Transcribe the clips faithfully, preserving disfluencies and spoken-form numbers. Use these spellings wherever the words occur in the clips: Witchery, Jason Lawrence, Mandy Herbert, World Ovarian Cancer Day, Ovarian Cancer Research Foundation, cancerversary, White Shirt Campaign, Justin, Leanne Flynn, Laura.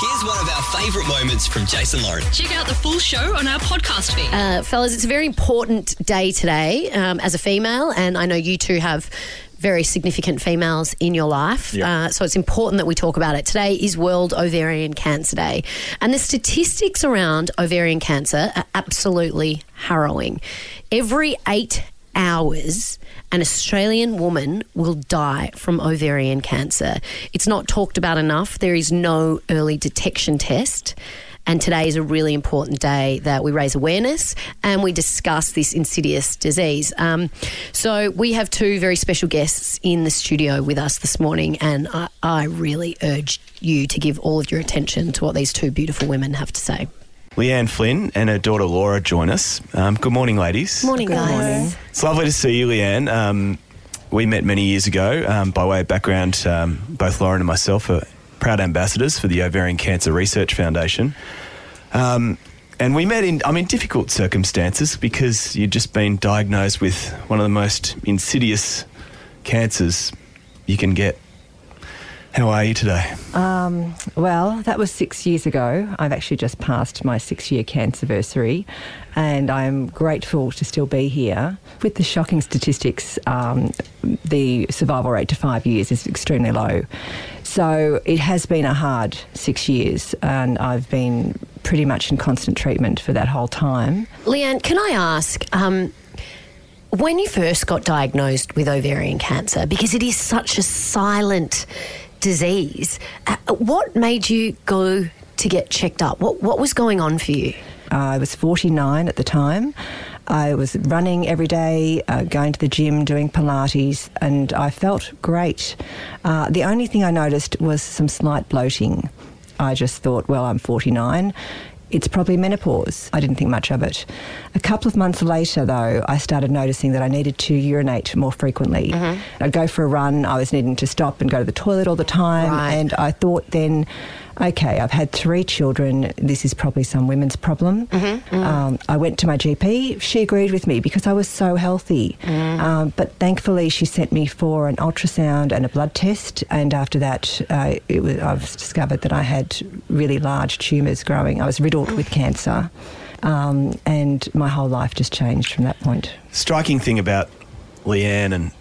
Here's one of our favourite moments from Jason Lawrence. Check out the full show on our podcast feed. Uh, fellas, it's a very important day today um, as a female, and I know you two have very significant females in your life. Yep. Uh, so it's important that we talk about it. Today is World Ovarian Cancer Day, and the statistics around ovarian cancer are absolutely harrowing. Every eight hours, an Australian woman will die from ovarian cancer. It's not talked about enough. There is no early detection test. And today is a really important day that we raise awareness and we discuss this insidious disease. Um, so we have two very special guests in the studio with us this morning, and I, I really urge you to give all of your attention to what these two beautiful women have to say. Leanne Flynn and her daughter Laura join us. Um, good morning, ladies. Morning, guys. Morning. It's lovely to see you, Leanne. Um, we met many years ago. Um, by way of background, um, both Laura and myself are proud ambassadors for the Ovarian Cancer Research Foundation. Um, and we met in, I mean, difficult circumstances because you'd just been diagnosed with one of the most insidious cancers you can get. How are you today? Um, well, that was six years ago. I've actually just passed my six-year cancerversary, and I'm grateful to still be here. With the shocking statistics, um, the survival rate to five years is extremely low. So it has been a hard six years, and I've been pretty much in constant treatment for that whole time. Leanne, can I ask... Um When you first got diagnosed with ovarian cancer, because it is such a silent disease, what made you go to get checked up? What what was going on for you? Uh, I was forty-nine at the time. I was running every day, uh, going to the gym, doing Pilates, and I felt great. Uh, the only thing I noticed was some slight bloating. I just thought, well, I'm forty-nine. It's probably menopause. I didn't think much of it. A couple of months later, though, I started noticing that I needed to urinate more frequently. Mm-hmm. I'd go for a run. I was needing to stop and go to the toilet all the time. Right. And I thought then, okay, I've had three children. This is probably some women's problem. Mm-hmm. Mm-hmm. Um, I went to my G P. She agreed with me because I was so healthy. Mm. Um, but thankfully, she sent me for an ultrasound and a blood test. And after that, uh, it was, I was discovered that I had really large tumours growing. I was riddled with cancer, um, and my whole life just changed from that point. Striking thing about Leanne and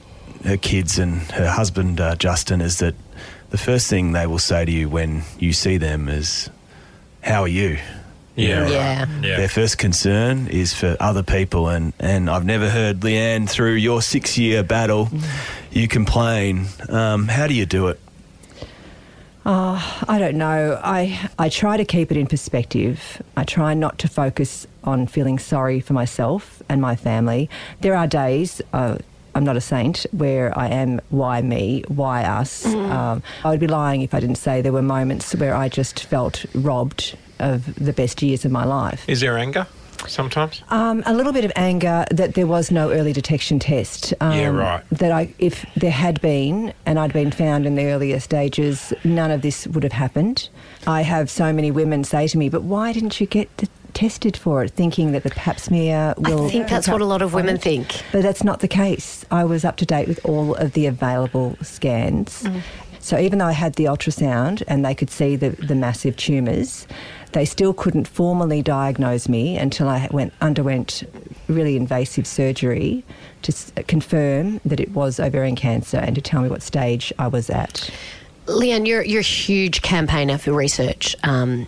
her kids and her husband, uh, Justin, is that the first thing they will say to you when you see them is, how are you? Yeah. yeah. yeah. Their first concern is for other people, and, and I've never heard, Leanne, through your six-year battle, you complain. Um, how do you do it? Oh, I don't know. I I try to keep it in perspective. I try not to focus on feeling sorry for myself and my family. There are days, uh, I'm not a saint, where I am, why me, why us? Mm. Um, I would be lying if I didn't say there were moments where I just felt robbed of the best years of my life. Is there anger? Sometimes? Um, a little bit of anger that there was no early detection test. Um, yeah, right. That I, if there had been and I'd been found in the earlier stages, none of this would have happened. I have so many women say to me, but why didn't you get the tested for it, thinking that the pap smear will... I think that's what a lot of women think. But that's not the case. I was up to date with all of the available scans. Mm. So even though I had the ultrasound and they could see the, the massive tumours, they still couldn't formally diagnose me until I went underwent really invasive surgery to s- confirm that it was ovarian cancer and to tell me what stage I was at. Leanne, you're, you're a huge campaigner for research, um,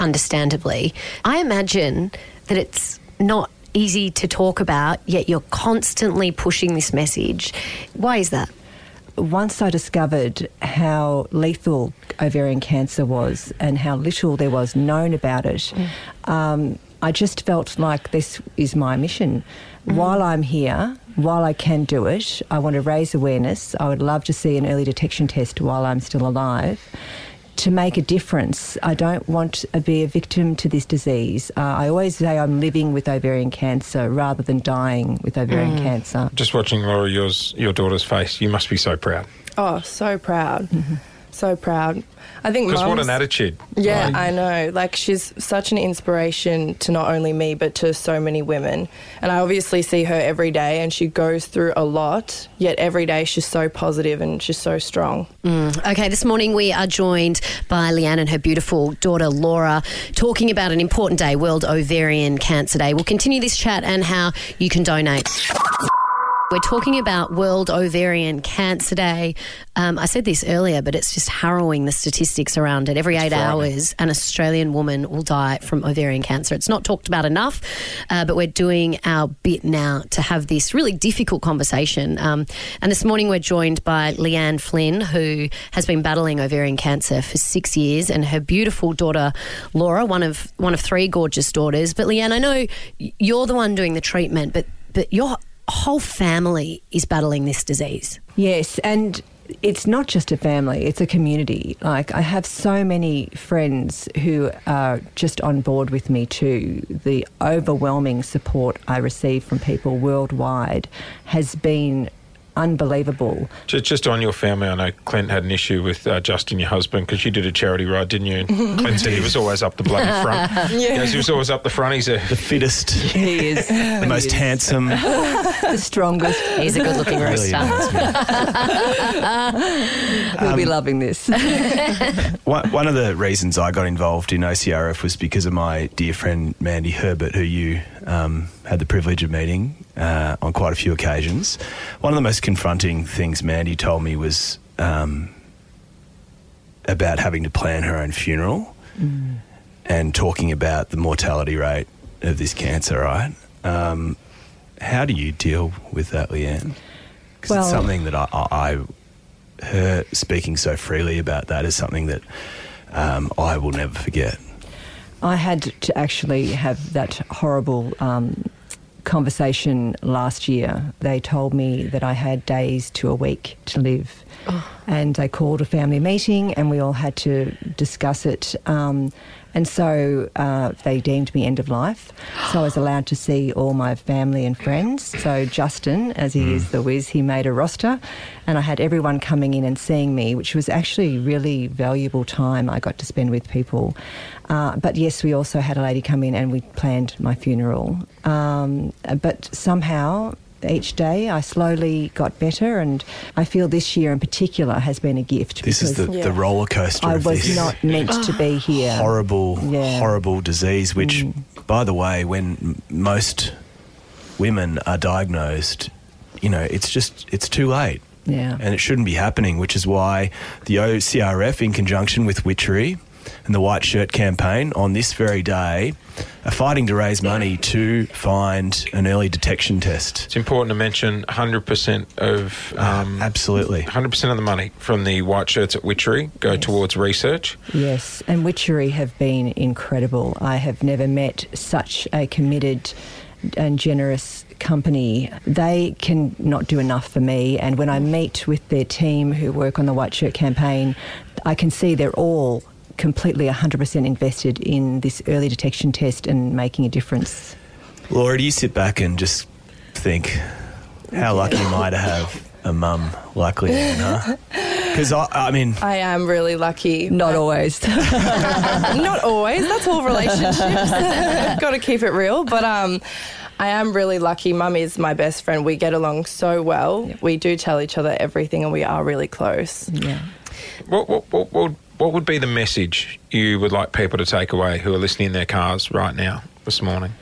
understandably. I imagine that it's not easy to talk about, yet you're constantly pushing this message. Why is that? Once I discovered how lethal ovarian cancer was and how little there was known about it, mm. um, I just felt like this is my mission. Mm. While I'm here, while I can do it, I want to raise awareness. I would love to see an early detection test while I'm still alive to make a difference. I don't want to be a victim to this disease. Uh, I always say I'm living with ovarian cancer rather than dying with ovarian mm. cancer. Just watching, Laura, yours, your daughter's face, you must be so proud. Oh, so proud. Mm-hmm. So proud. I think because what an attitude. Yeah, right? I know. Like, she's such an inspiration to not only me but to so many women. And I obviously see her every day, and she goes through a lot, yet every day she's so positive and she's so strong. Mm. Okay, this morning we are joined by Leanne and her beautiful daughter Laura, talking about an important day, World Ovarian Cancer Day. We'll continue this chat and how you can donate. We're talking about World Ovarian Cancer Day. Um, I said this earlier, but it's just harrowing, the statistics around it. Every eight hours, an Australian woman will die from ovarian cancer. It's not talked about enough, uh, but we're doing our bit now to have this really difficult conversation. Um, and this morning we're joined by Leanne Flynn, who has been battling ovarian cancer for six years, and her beautiful daughter, Laura, one of one of three gorgeous daughters. But Leanne, I know you're the one doing the treatment, but but you're... whole family is battling this disease. Yes, and it's not just a family, it's a community. Like, I have so many friends who are just on board with me too. The overwhelming support I receive from people worldwide has been unbelievable. Just on your family, I know Clint had an issue with uh, Justin, your husband, because you did a charity ride, didn't you? And Clint said he was always up the bloody front. Yeah. Yes, he was always up the front. He's a the fittest. He is. The he most is. handsome. The strongest. He's a good-looking rooster. We'll be loving this. one, one of the reasons I got involved in O C R F was because of my dear friend Mandy Herbert, who you um, had the privilege of meeting Uh, on quite a few occasions. One of the most confronting things Mandy told me was um, about having to plan her own funeral mm. and talking about the mortality rate of this cancer, right? Um, how do you deal with that, Leanne? Because well, it's something that I, I, I... her speaking so freely about that is something that um, I will never forget. I had to actually have that horrible... Um, conversation last year. They told me that I had days to a week to live. Oh. And they called a family meeting and we all had to discuss it. Um, and so uh, they deemed me end of life. So I was allowed to see all my family and friends. So Justin, as he mm. is the whiz, he made a roster. And I had everyone coming in and seeing me, which was actually really valuable time I got to spend with people. Uh, but yes, we also had a lady come in and we planned my funeral. Um, but somehow... each day I slowly got better, and I feel this year in particular has been a gift. This is the, yeah. the roller coaster I of this. I was not meant to be here. Horrible, yeah. horrible disease, which, mm. by the way, when most women are diagnosed, you know, it's just, it's too late. Yeah. And it shouldn't be happening, which is why the O C R F, in conjunction with Witchery and the White Shirt Campaign, on this very day are fighting to raise money to find an early detection test. It's important to mention one hundred percent of... Um, uh, absolutely. one hundred percent of the money from the White Shirts at Witchery go yes. towards research. Yes, and Witchery have been incredible. I have never met such a committed and generous company. They can not do enough for me, and when I meet with their team who work on the White Shirt Campaign, I can see they're all... completely one hundred percent invested in this early detection test and making a difference. Laura, do you sit back and just think, how lucky am I to have a mum like Leanne, huh? Because, I, I mean... I am really lucky. Not always. Not always. That's all relationships. Got to keep it real. But um, I am really lucky. Mum is my best friend. We get along so well. Yep. We do tell each other everything and we are really close. Yeah. What, what, what, what What would be the message you would like people to take away who are listening in their cars right now this morning?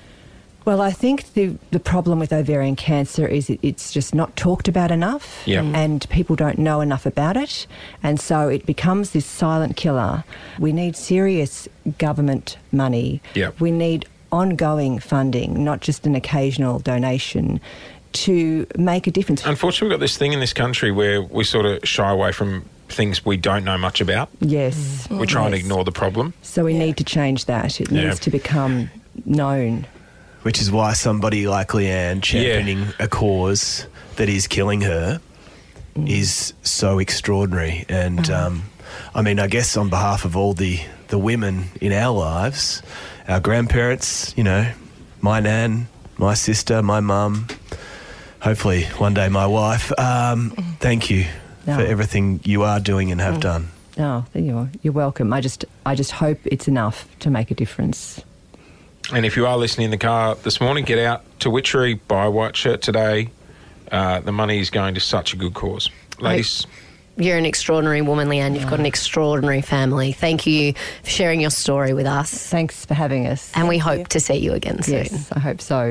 Well, I think the, the problem with ovarian cancer is it, it's just not talked about enough, yep. and people don't know enough about it, and so it becomes this silent killer. We need serious government money. Yep. We need ongoing funding, not just an occasional donation, to make a difference. Unfortunately, we've got this thing in this country where we sort of shy away from things we don't know much about. Yes. We try yes. and ignore the problem. So we yeah. need to change that. It yeah. needs to become known. Which is why somebody like Leanne championing yeah. a cause that is killing her mm. is so extraordinary. And, mm. um, I mean, I guess on behalf of all the, the women in our lives, our grandparents, you know, my nan, my sister, my mum, hopefully one day my wife, um, thank you. No. For everything you are doing and have mm. done. Oh, you're you're welcome. I just I just hope it's enough to make a difference. And if you are listening in the car this morning, get out to Witchery, buy a white shirt today. Uh, the money is going to such a good cause. Ladies. You're an extraordinary woman, Leanne. You've got an extraordinary family. Thank you for sharing your story with us. Thanks for having us. And we Thank hope you. to see you again soon. Yes, I hope so.